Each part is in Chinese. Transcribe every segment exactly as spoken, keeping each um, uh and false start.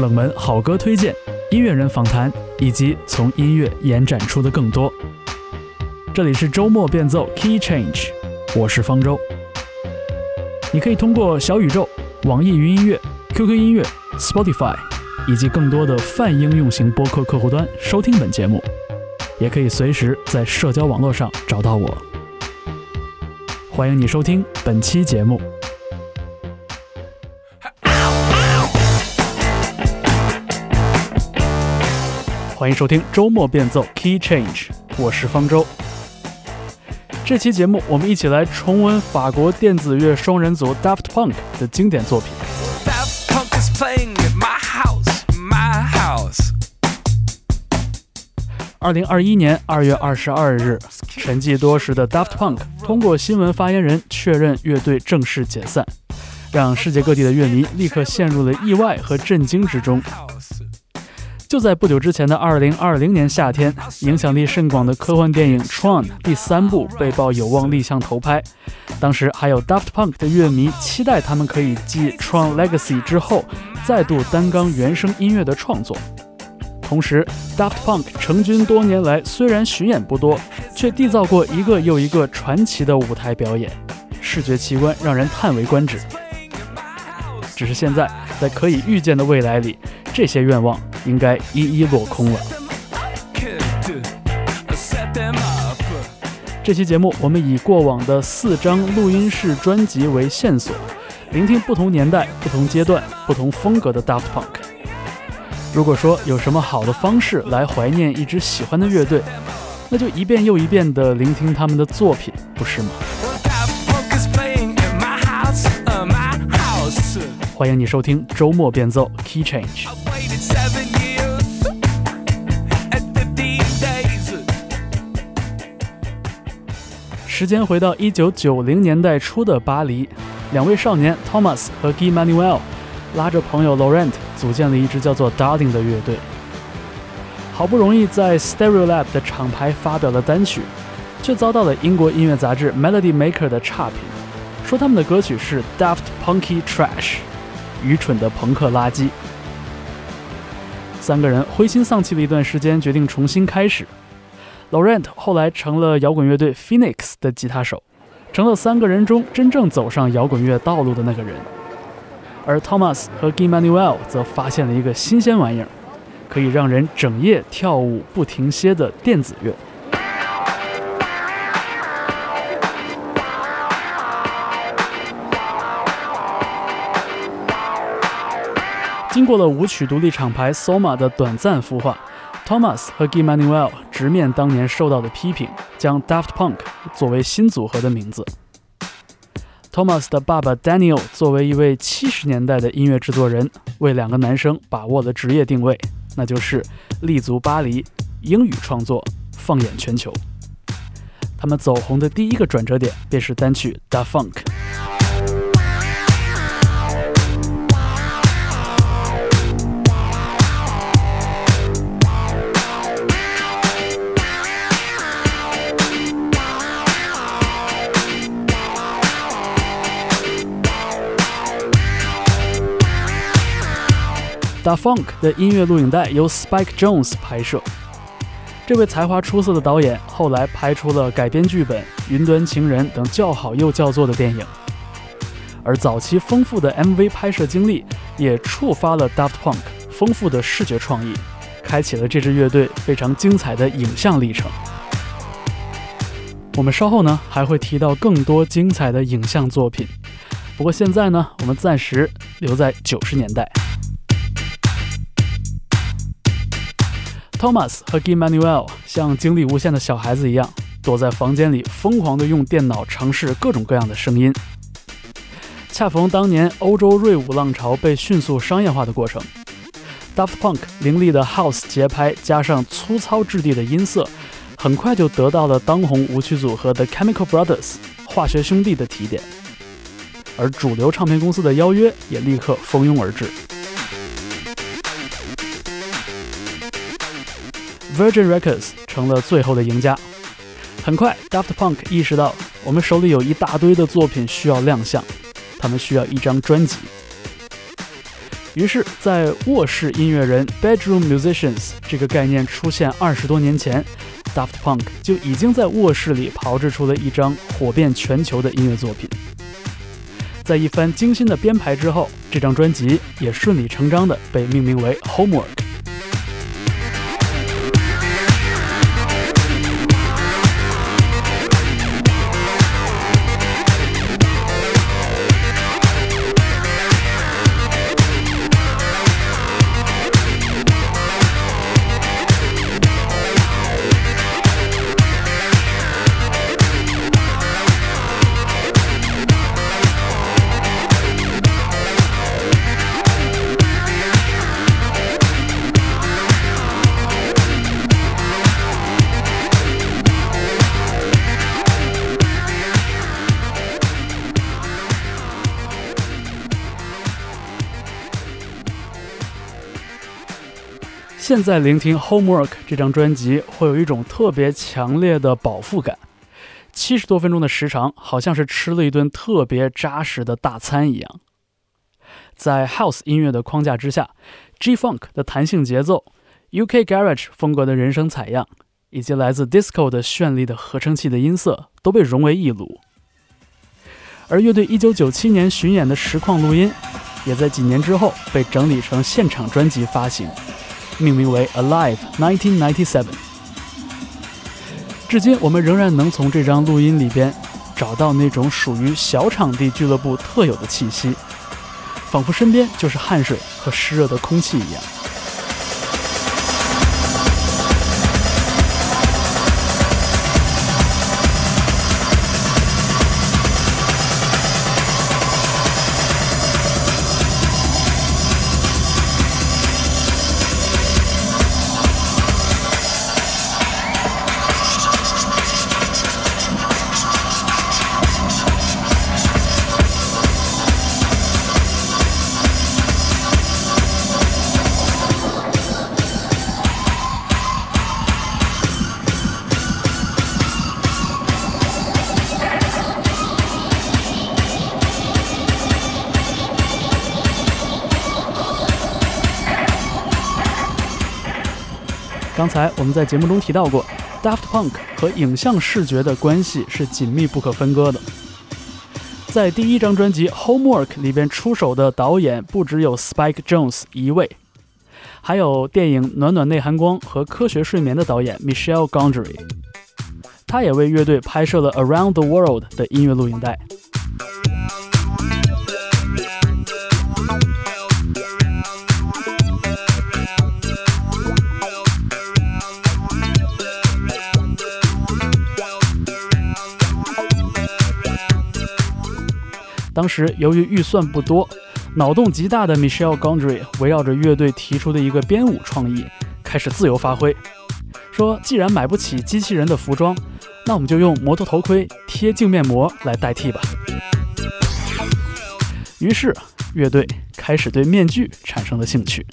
冷门好歌推荐、音乐人访谈以及从音乐延展出的更多。这里是周末变奏 Key Change， 我是方舟。你可以通过小宇宙、网易云音乐、Q Q 音乐、Spotify 以及更多的泛应用型播客客户端收听本节目，也可以随时在社交网络上找到我。欢迎你收听本期节目。欢迎收听周末变奏 Key Change， 我是方舟。这期节目我们一起来重温法国电子乐双人组 Daft Punk 的经典作品。Daft Punk is playing at my house, my house。二零二一年二月二十二日，沉寂多时的 Daft Punk 通过新闻发言人确认乐队正式解散，让世界各地的乐迷立刻陷入了意外和震惊之中。就在不久之前的二零二零年夏天，影响力甚广的科幻电影 Tron 第三部被曝有望立项投拍，当时还有 Daft Punk 的乐迷期待他们可以继 Tron Legacy 之后再度担纲原声音乐的创作。同时 Daft Punk 成军多年来，虽然巡演不多，却缔造过一个又一个传奇的舞台表演，视觉奇观让人叹为观止。只是现在在可以预见的未来里，这些愿望应该一一落空了。这期节目我们以过往的四张录音室专辑为线索，聆听不同年代、不同阶段、不同风格的 Daft Punk。 如果说有什么好的方式来怀念一支喜欢的乐队，那就一遍又一遍地聆听他们的作品，不是吗？欢迎你收听周末变奏 Key Change。 时间回到一九九零年代初的巴黎，两位少年 Thomas 和 Guy-Manuel 拉着朋友 Laurent 组建了一支叫做 Darling 的乐队。好不容易在 Stereolab 的厂牌发表了单曲，却遭到了英国音乐杂志 Melody Maker 的差评，说他们的歌曲是 Daft Punky Trash，愚蠢的朋克垃圾。三个人灰心丧气了一段时间，决定重新开始。 Laurent 后来成了摇滚乐队 Phoenix 的吉他手，成了三个人中真正走上摇滚乐道路的那个人。而 Thomas 和 Guy-Manuel 则发现了一个新鲜玩意儿，可以让人整夜跳舞不停歇的电子乐。经过了舞曲独立厂牌 SOMA 的短暂孵化， Thomas 和 Guy-Manuel 直面当年受到的批评，将 Daft Punk 作为新组合的名字。 Thomas 的爸爸 Daniel 作为一位七十年代的音乐制作人，为两个男生把握了职业定位，那就是立足巴黎，英语创作，放眼全球。他们走红的第一个转折点便是单曲 Da Funk。Da Funk 的音乐录影带由 Spike Jonze 拍摄，这位才华出色的导演后来拍出了改编剧本《云端情人》等叫好又叫座的电影。而早期丰富的 M V 拍摄经历也触发了 Daft Punk 丰富的视觉创意，开启了这支乐队非常精彩的影像历程。我们稍后呢还会提到更多精彩的影像作品，不过现在呢我们暂时留在九十年代。Thomas 和 Guy-Manuel 像精力无限的小孩子一样，躲在房间里疯狂地用电脑尝试各种各样的声音。恰逢当年欧洲瑞舞浪潮被迅速商业化的过程， Daft Punk 凌厉的 House 节拍加上粗糙质地的音色，很快就得到了当红舞曲组合 The Chemical Brothers 化学兄弟的提点，而主流唱片公司的邀约也立刻蜂拥而至。Virgin Records 成了最后的赢家。很快 Daft Punk 意识到，我们手里有一大堆的作品需要亮相，他们需要一张专辑。于是在卧室音乐人 bedroom musicians 这个概念出现二十多年前， Daft Punk 就已经在卧室里炮制出了一张火遍全球的音乐作品。在一番精心的编排之后，这张专辑也顺理成章地被命名为 Homework。现在聆听 Homework 这张专辑会有一种特别强烈的饱腹感，七十多分钟的时长好像是吃了一顿特别扎实的大餐一样。在 House 音乐的框架之下， G-Funk 的弹性节奏， U K Garage 风格的人声采样，以及来自 Disco 的绚丽的合成器的音色都被融为一炉。而乐队一九九七年巡演的实况录音也在几年之后被整理成现场专辑发行，命名为 Alive nineteen ninety-seven。 至今我们仍然能从这张录音里边找到那种属于小场地俱乐部特有的气息，仿佛身边就是汗水和湿热的空气一样。刚才我们在节目中提到过 Daft Punk 和影像视觉的关系是紧密不可分割的。在第一张专辑 Homework 里边出手的导演不只有 Spike Jonze 一位，还有电影暖暖内含光和科学睡眠的导演 Michel Gondry， 他也为乐队拍摄了 Around the World 的音乐录影带。当时由于预算不多，脑洞极大的 Michel Gondry 围绕着乐队提出的一个编舞创意开始自由发挥，说既然买不起机器人的服装，那我们就用摩托头盔贴镜面膜来代替吧。于是乐队开始对面具产生了兴趣。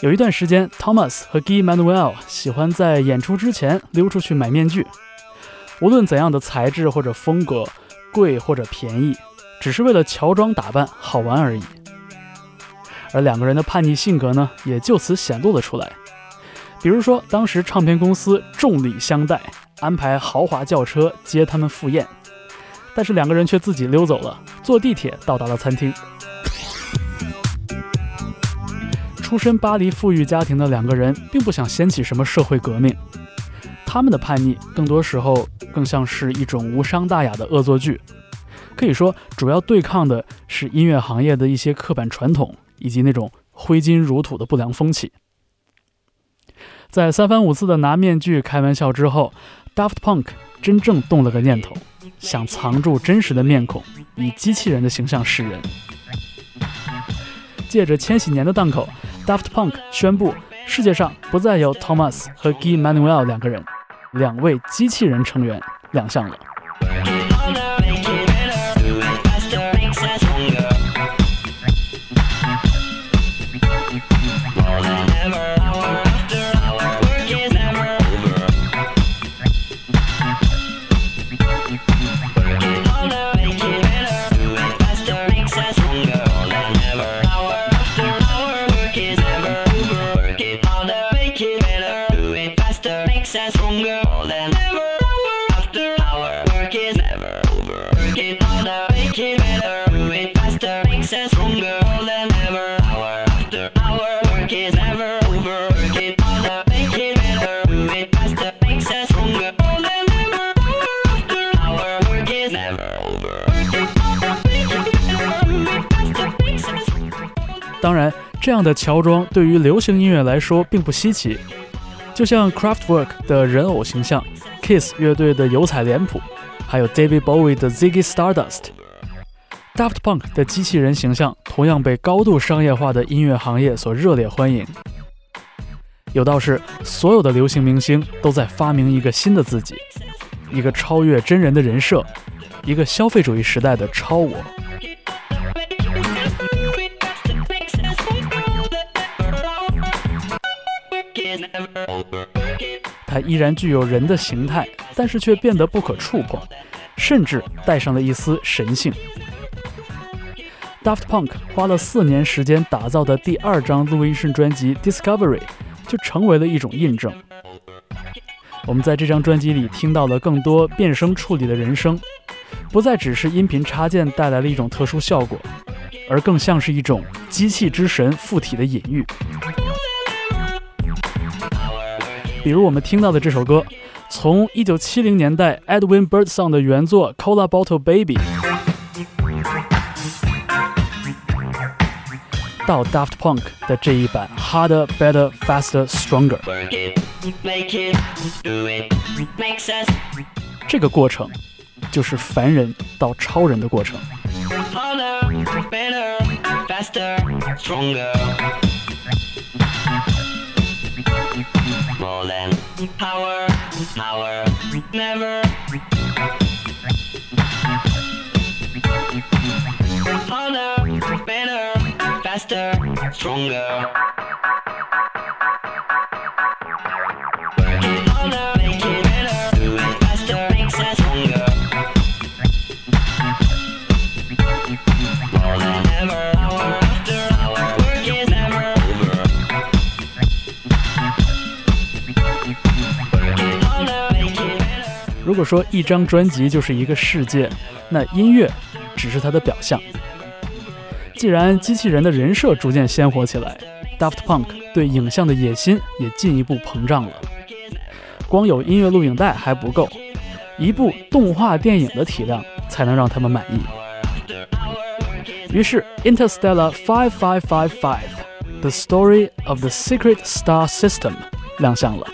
有一段时间 Thomas 和 Guy-Manuel 喜欢在演出之前溜出去买面具，无论怎样的材质或者风格，贵或者便宜，只是为了乔装打扮好玩而已。而两个人的叛逆性格呢，也就此显露了出来。比如说当时唱片公司重礼相待，安排豪华轿车接他们赴宴，但是两个人却自己溜走了，坐地铁到达了餐厅。出身巴黎富裕家庭的两个人并不想掀起什么社会革命，他们的叛逆更多时候更像是一种无伤大雅的恶作剧。可以说主要对抗的是音乐行业的一些刻板传统以及那种挥金如土的不良风气。在三番五次的拿面具开玩笑之后， Daft Punk 真正动了个念头，想藏住真实的面孔，以机器人的形象示人。借着千禧年的档口， Daft Punk 宣布世界上不再有 Thomas 和 Guy-Manuel 两个人，两位机器人成员亮相了。当然，这样的乔装对于流行音乐来说并不稀奇，就像 Kraftwerk 的人偶形象， Kiss 乐队的油彩脸谱，还有 David Bowie 的 Ziggy Stardust。 Daft Punk 的机器人形象同样被高度商业化的音乐行业所热烈欢迎。有道是，所有的流行明星都在发明一个新的自己，一个超越真人的人设，一个消费主义时代的超我。它依然具有人的形态，但是却变得不可触碰，甚至带上了一丝神性。 Daft Punk 花了四年时间打造的第二张录音室专辑 Discovery 就成为了一种印证。我们在这张专辑里听到了更多变声处理的人声，不再只是音频插件带来了一种特殊效果，而更像是一种机器之神附体的隐喻。比如我们听到的这首歌，从一九七零年代 Edwin Birdsong 的原作 Cola Bottle Baby 到 Daft Punk 的这一版 Harder Better Faster Stronger， 这个过程就是凡人到超人的过程。 Harder Better Faster Stronger more than power, power, never harder, better, faster, stronger work it harder, make it better, do it faster, makes us stronger more than ever, hour after hour, work is never over.如果说一张专辑就是一个世界，那音乐只是它的表象。既然机器人的人设逐渐鲜活起来， Daft Punk 对影像的野心也进一步膨胀了。光有音乐录影带还不够，一部动画电影的体量才能让他们满意。于是 Interstellar 五五五五 The Story of the Secret Star System 亮相了。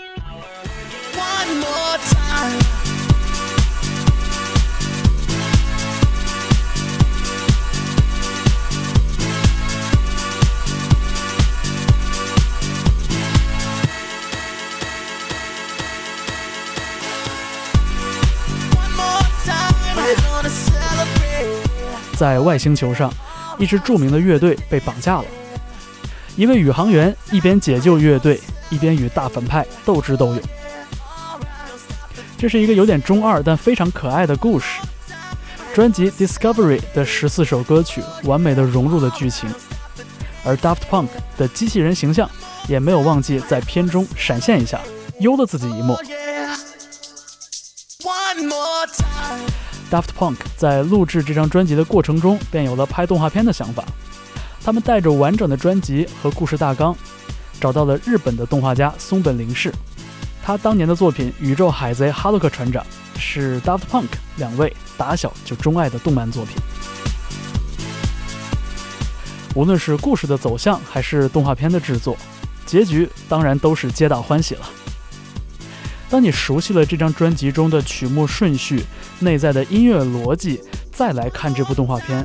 在外星球上，一支著名的乐队被绑架了，一位宇航员一边解救乐队，一边与大反派斗智斗勇。这是一个有点中二但非常可爱的故事。专辑 Discovery 的十四首歌曲完美地融入了剧情，而 Daft Punk 的机器人形象也没有忘记在片中闪现一下，幽了自己一默。Daft Punk 在录制这张专辑的过程中便有了拍动画片的想法，他们带着完整的专辑和故事大纲找到了日本的动画家松本零士，他当年的作品《宇宙海贼哈洛克船长》是 Daft Punk 两位打小就钟爱的动漫作品。无论是故事的走向还是动画片的制作，结局当然都是皆大欢喜了。当你熟悉了这张专辑中的曲目顺序、内在的音乐逻辑，再来看这部动画片，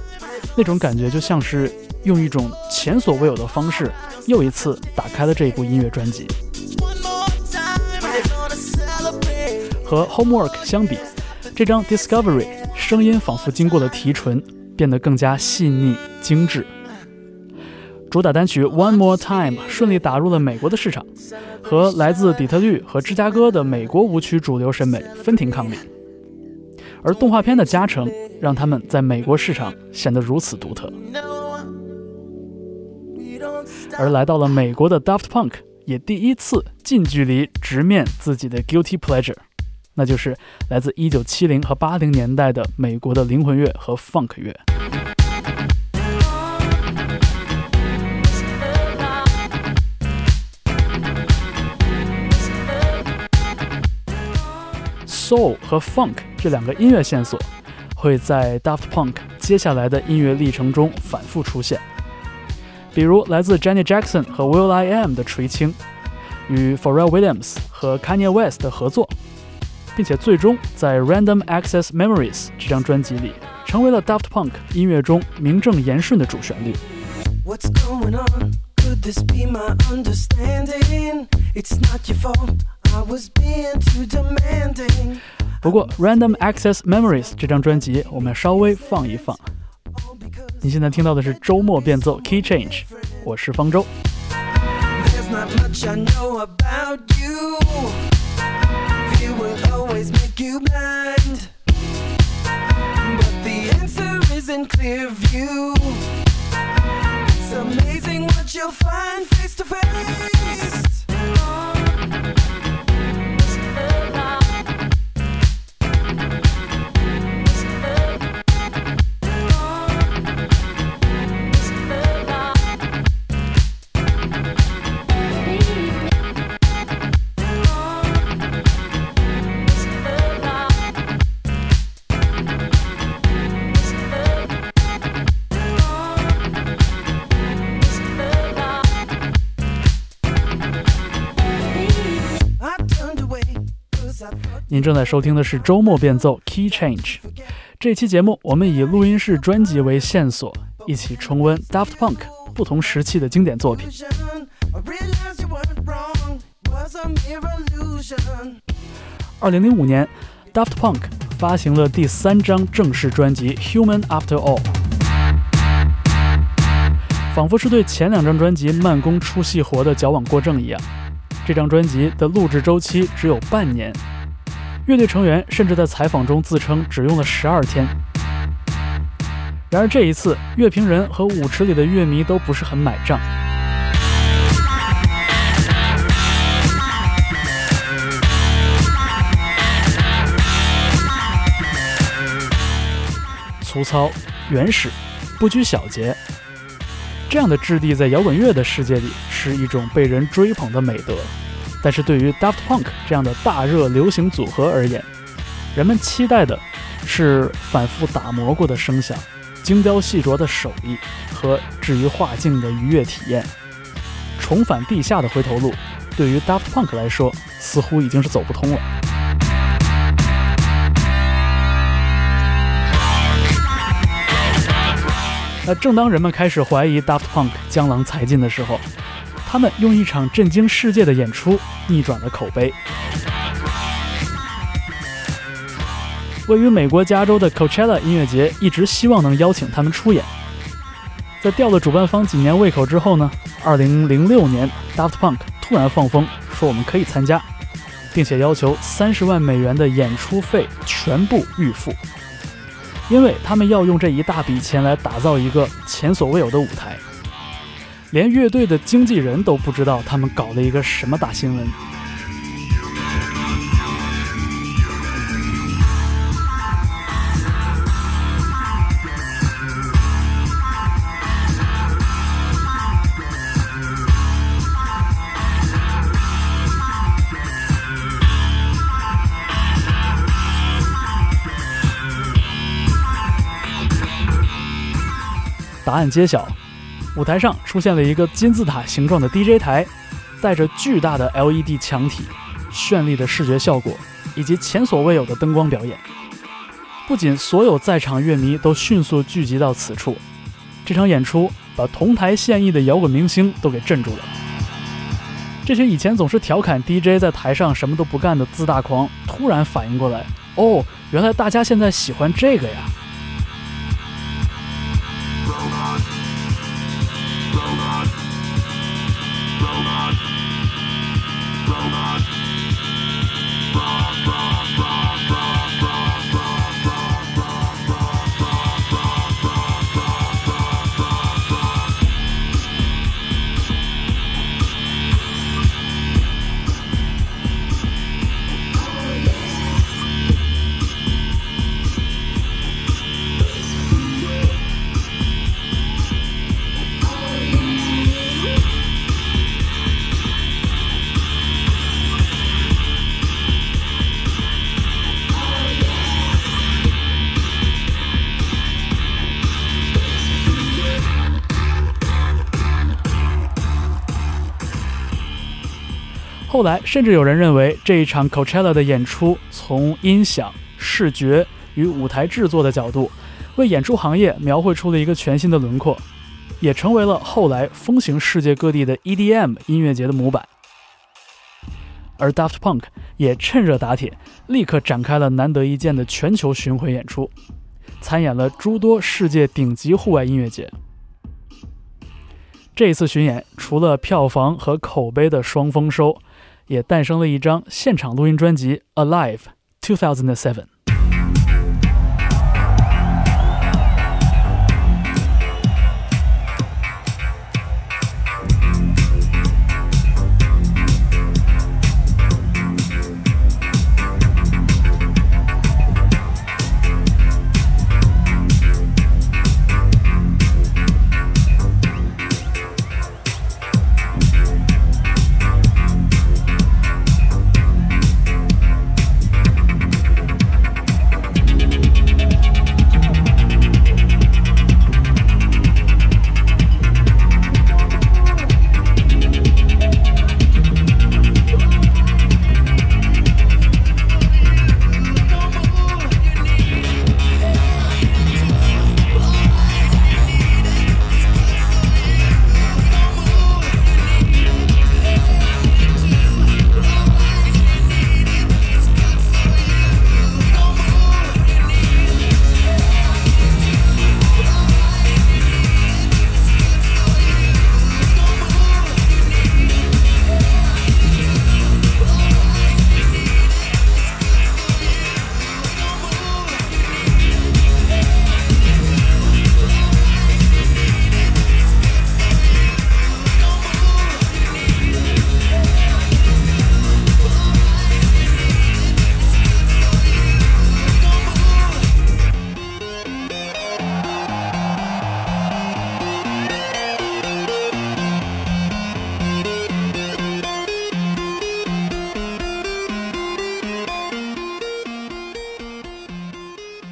那种感觉就像是用一种前所未有的方式又一次打开了这一部音乐专辑。和 Homework 相比，这张 Discovery 声音仿佛经过了提纯，变得更加细腻精致。主打单曲 One More Time 顺利打入了美国的市场，和来自底特律和芝加哥的美国舞曲主流审美分庭抗礼，而动画片的加成让他们在美国市场显得如此独特。而来到了美国的 Daft Punk 也第一次近距离直面自己的 guilty pleasure， 那就是来自一九七零和八零年代的美国的灵魂乐和 funk 乐。Soul 和 Funk 这两个音乐线索会在 Daft Punk 接下来的音乐历程中反复出现，比如来自 Janet Jackson 和 will.i.am 的垂青，与 Pharrell Williams 和 Kanye West 的合作，并且最终在 Random Access Memories 这张专辑里成为了 Daft Punk 音乐中名正言顺的主旋律。What's going on? Could this be my understanding? It's not your fault.不过 Random Access Memories 这张专辑我们稍微放一放。你现在听到的是周末变奏 Key Change， 我是方舟。您正在收听的是周末变奏 Key Change， 这期节目我们以录音室专辑为线索，一起重温 Daft Punk 不同时期的经典作品。二零零五年 Daft Punk 发行了第三张正式专辑 Human After All， 仿佛是对前两张专辑慢工出细活的矫枉过正一样，这张专辑的录制周期只有半年，乐队成员甚至在采访中自称只用了十二天。然而这一次，乐评人和舞池里的乐迷都不是很买账。粗糙、原始、不拘小节，这样的质地在摇滚乐的世界里是一种被人追捧的美德。但是对于 Daft Punk 这样的大热流行组合而言，人们期待的是反复打磨过的声响、精雕细琢的手艺和置于化境的愉悦体验。重返地下的回头路，对于 Daft Punk 来说，似乎已经是走不通了。那正当人们开始怀疑 Daft Punk 江郎才尽的时候，他们用一场震惊世界的演出逆转了口碑。位于美国加州的 Coachella 音乐节一直希望能邀请他们出演，在吊了主办方几年胃口之后呢，二零零六年 Daft Punk 突然放风说我们可以参加，并且要求三十万美元的演出费全部预付，因为他们要用这一大笔钱来打造一个前所未有的舞台。连乐队的经纪人都不知道他们搞了一个什么大新闻。答案揭晓，舞台上出现了一个金字塔形状的 D J 台，带着巨大的 L E D 墙体、绚丽的视觉效果以及前所未有的灯光表演。不仅所有在场乐迷都迅速聚集到此处，这场演出把同台现役的摇滚明星都给镇住了。这些以前总是调侃 D J 在台上什么都不干的自大狂，突然反应过来，哦，原来大家现在喜欢这个呀。后来甚至有人认为这一场 Coachella 的演出从音响、视觉与舞台制作的角度为演出行业描绘出了一个全新的轮廓，也成为了后来风行世界各地的 E D M 音乐节的模板。而 Daft Punk 也趁热打铁，立刻展开了难得一见的全球巡回演出，参演了诸多世界顶级户外音乐节。这一次巡演除了票房和口碑的双丰收，也诞生了一张现场录音专辑 Alive 二零零七。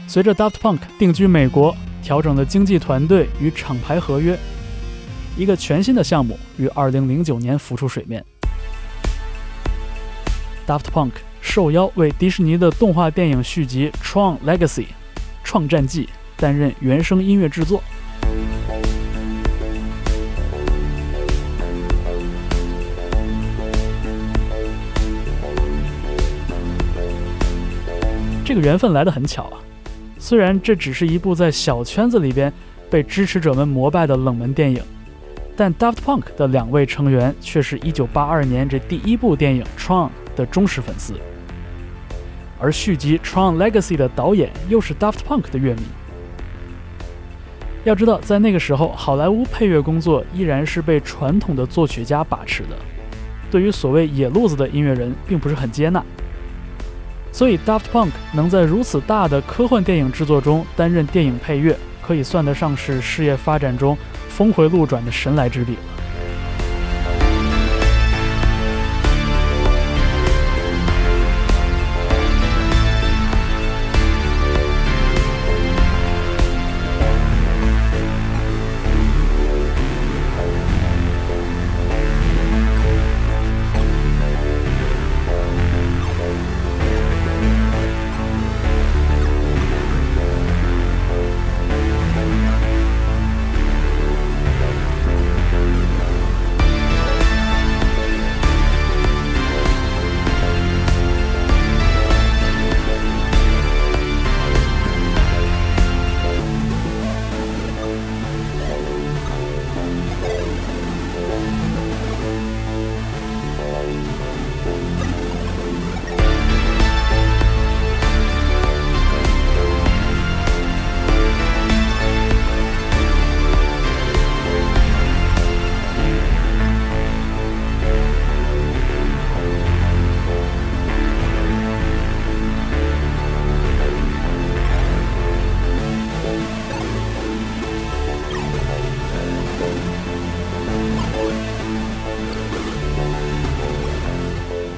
随着 Daft Punk 定居美国，调整了经纪团队与厂牌合约，一个全新的项目于二零零九年浮出水面。Daft Punk 受邀为迪士尼的动画电影续集 Tron Legacy 创战记担任原声音乐制作。这个缘分来得很巧啊，虽然这只是一部在小圈子里边被支持者们膜拜的冷门电影，但 Daft Punk 的两位成员却是一九八二年这第一部电影 Tron 的忠实粉丝，而续集 Tron Legacy 的导演又是 Daft Punk 的乐迷。要知道，在那个时候，好莱坞配乐工作依然是被传统的作曲家把持的，对于所谓野路子的音乐人并不是很接纳。所以 Daft Punk 能在如此大的科幻电影制作中担任电影配乐，可以算得上是事业发展中峰回路转的神来之笔了。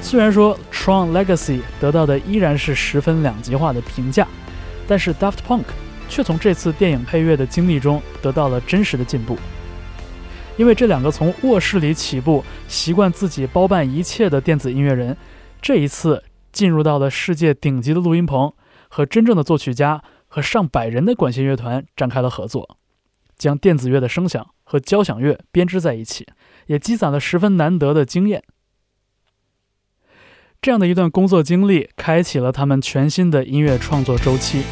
虽然说 Tron Legacy 得到的依然是十分两极化的评价，但是 Daft Punk 却从这次电影配乐的经历中得到了真实的进步。因为这两个从卧室里起步、习惯自己包办一切的电子音乐人，这一次进入到了世界顶级的录音棚，和真正的作曲家和上百人的管弦乐团展开了合作，将电子乐的声响和交响乐编织在一起，也积攒了十分难得的经验。这样的一段工作经历开启了他们全新的音乐创作周期，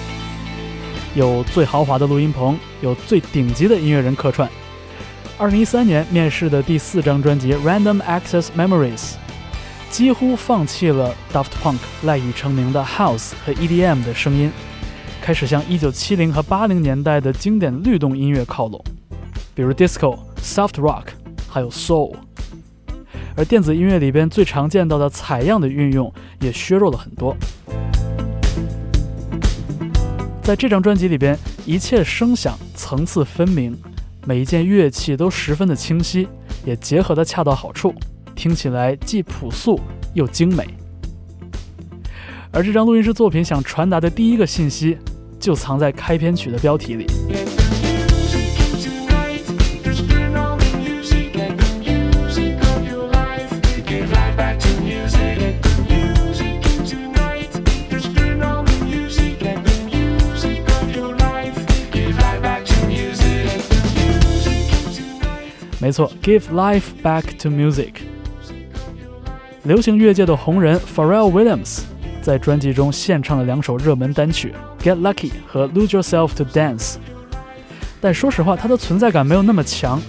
有最豪华的录音棚，有最顶级的音乐人客串。二零一三年面世的第四张专辑 Random Access Memories 几乎放弃了 Daft Punk 赖以成名的 House 和 E D M 的声音，开始向一九七零和八零年代的经典律动音乐靠拢，比如 Disco、Soft Rock 还有 Soul。而电子音乐里边最常见到的采样的运用也削弱了很多。在这张专辑里边，一切声响层次分明，每一件乐器都十分的清晰，也结合的恰到好处，听起来既朴素又精美。而这张录音室作品想传达的第一个信息，就藏在开篇曲的标题里。没错 ，Give Life Back to Music。流行乐界的红人 Pharrell Williams 在专辑中献唱了两首热门单曲 Get Lucky 和 Lose Yourself to Dance。但说实话，他的存在感没有那么强，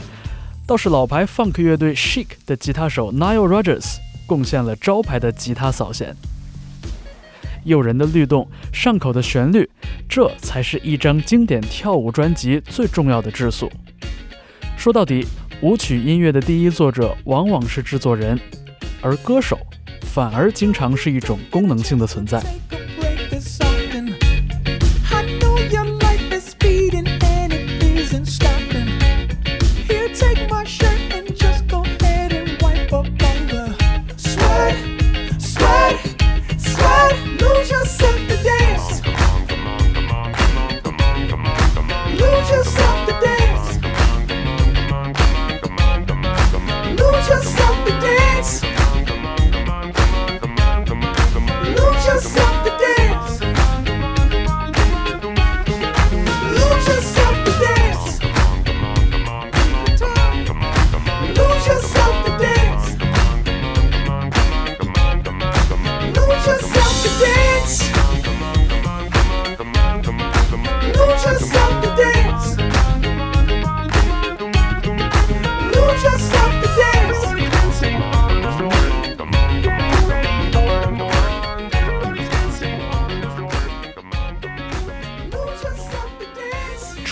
倒是老牌 Funk 乐队 Chic 的吉他手 Nile Rodgers 贡献了招牌的吉他扫弦。诱人的律动，上口的旋律，这才是一张经典跳舞专辑最重要的质素。说到底，舞曲音乐的第一作者往往是制作人，而歌手反而经常是一种功能性的存在。Yourself the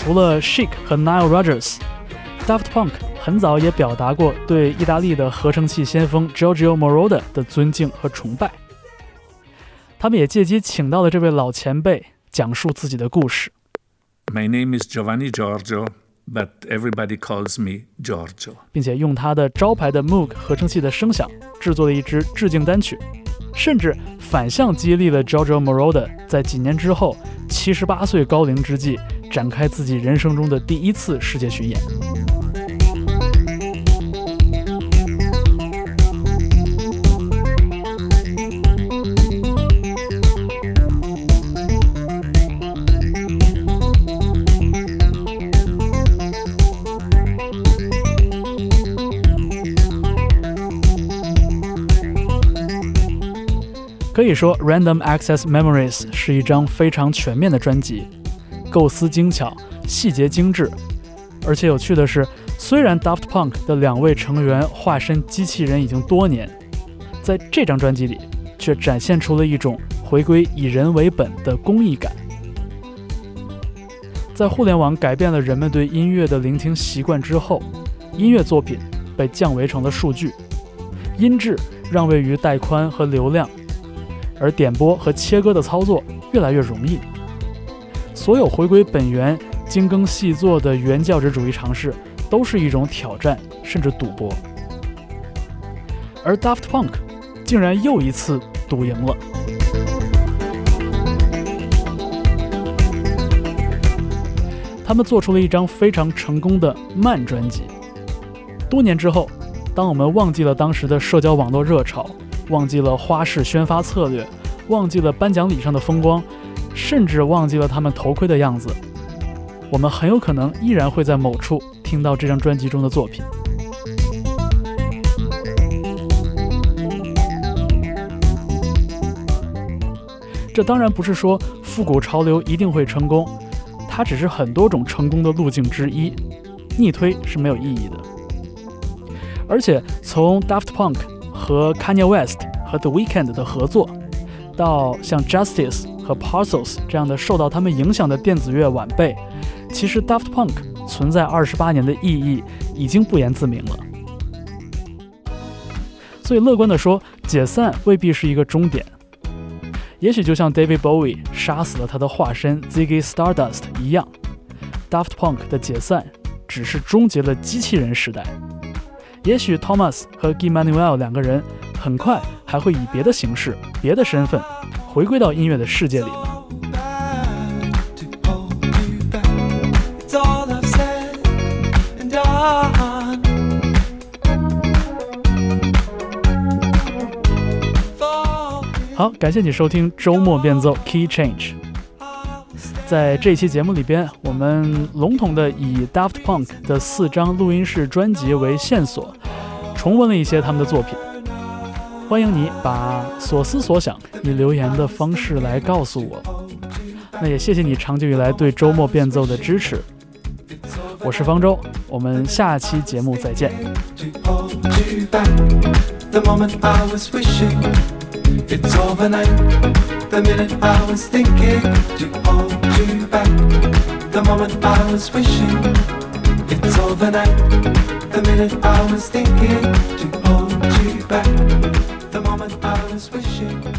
除了 Chic 和 Nile Rodgers， Daft Punk 很早也表达过对意大利的合成器先锋 Giorgio Moroder 的尊敬和崇拜。他们也借机请到了这位老前辈讲述自己的故事。 My name is Giovanni Giorgio, but everybody calls me Giorgio， 并且用他的招牌的 Moog 合成器的声响制作了一支致敬单曲，甚至反向激励了 Giorgio Moroder 在几年之后七十八岁高龄之际展开自己人生中的第一次世界巡演。可以说 Random Access Memories 是一张非常全面的专辑，构思精巧，细节精致。而且有趣的是，虽然 Daft Punk 的两位成员化身机器人已经多年，在这张专辑里却展现出了一种回归以人为本的工艺感。在互联网改变了人们对音乐的聆听习惯之后，音乐作品被降维成了数据，音质让位于带宽和流量，而点播和切割的操作越来越容易。所有回归本源、精耕细作的原教旨主义尝试都是一种挑战，甚至赌博。而 Daft Punk 竟然又一次赌赢了。他们做出了一张非常成功的慢专辑。多年之后，当我们忘记了当时的社交网络热潮，忘记了花式宣发策略，忘记了颁奖礼上的风光，甚至忘记了他们头盔的样子，我们很有可能依然会在某处听到这张专辑中的作品。这当然不是说复古潮流一定会成功，它只是很多种成功的路径之一，逆推是没有意义的。而且从 Daft Punk和 Kanye West 和 The Weeknd 的合作，到像 Justice 和 Parcels 这样的受到他们影响的电子乐晚辈，其实 Daft Punk 存在二十八年的意义已经不言自明了。所以乐观地说，解散未必是一个终点。也许就像 David Bowie 杀死了他的化身 Ziggy Stardust 一样， Daft Punk 的解散只是终结了机器人时代。也许 Thomas 和 Guy-Manuel 两个人很快还会以别的形式、别的身份回归到音乐的世界里了。好，感谢你收听周末变奏 Key Change。在这期节目里边，我们笼统的以 Daft Punk 的四张录音室专辑为线索，重温了一些他们的作品。欢迎你把所思所想以留言的方式来告诉我。那也谢谢你长久以来对周末变奏的支持。我是方舟，我们下期节目再见。The minute I was thinking to hold you back, the moment I was wishing it's over now. The minute I was thinking to hold you back, the moment I was wishing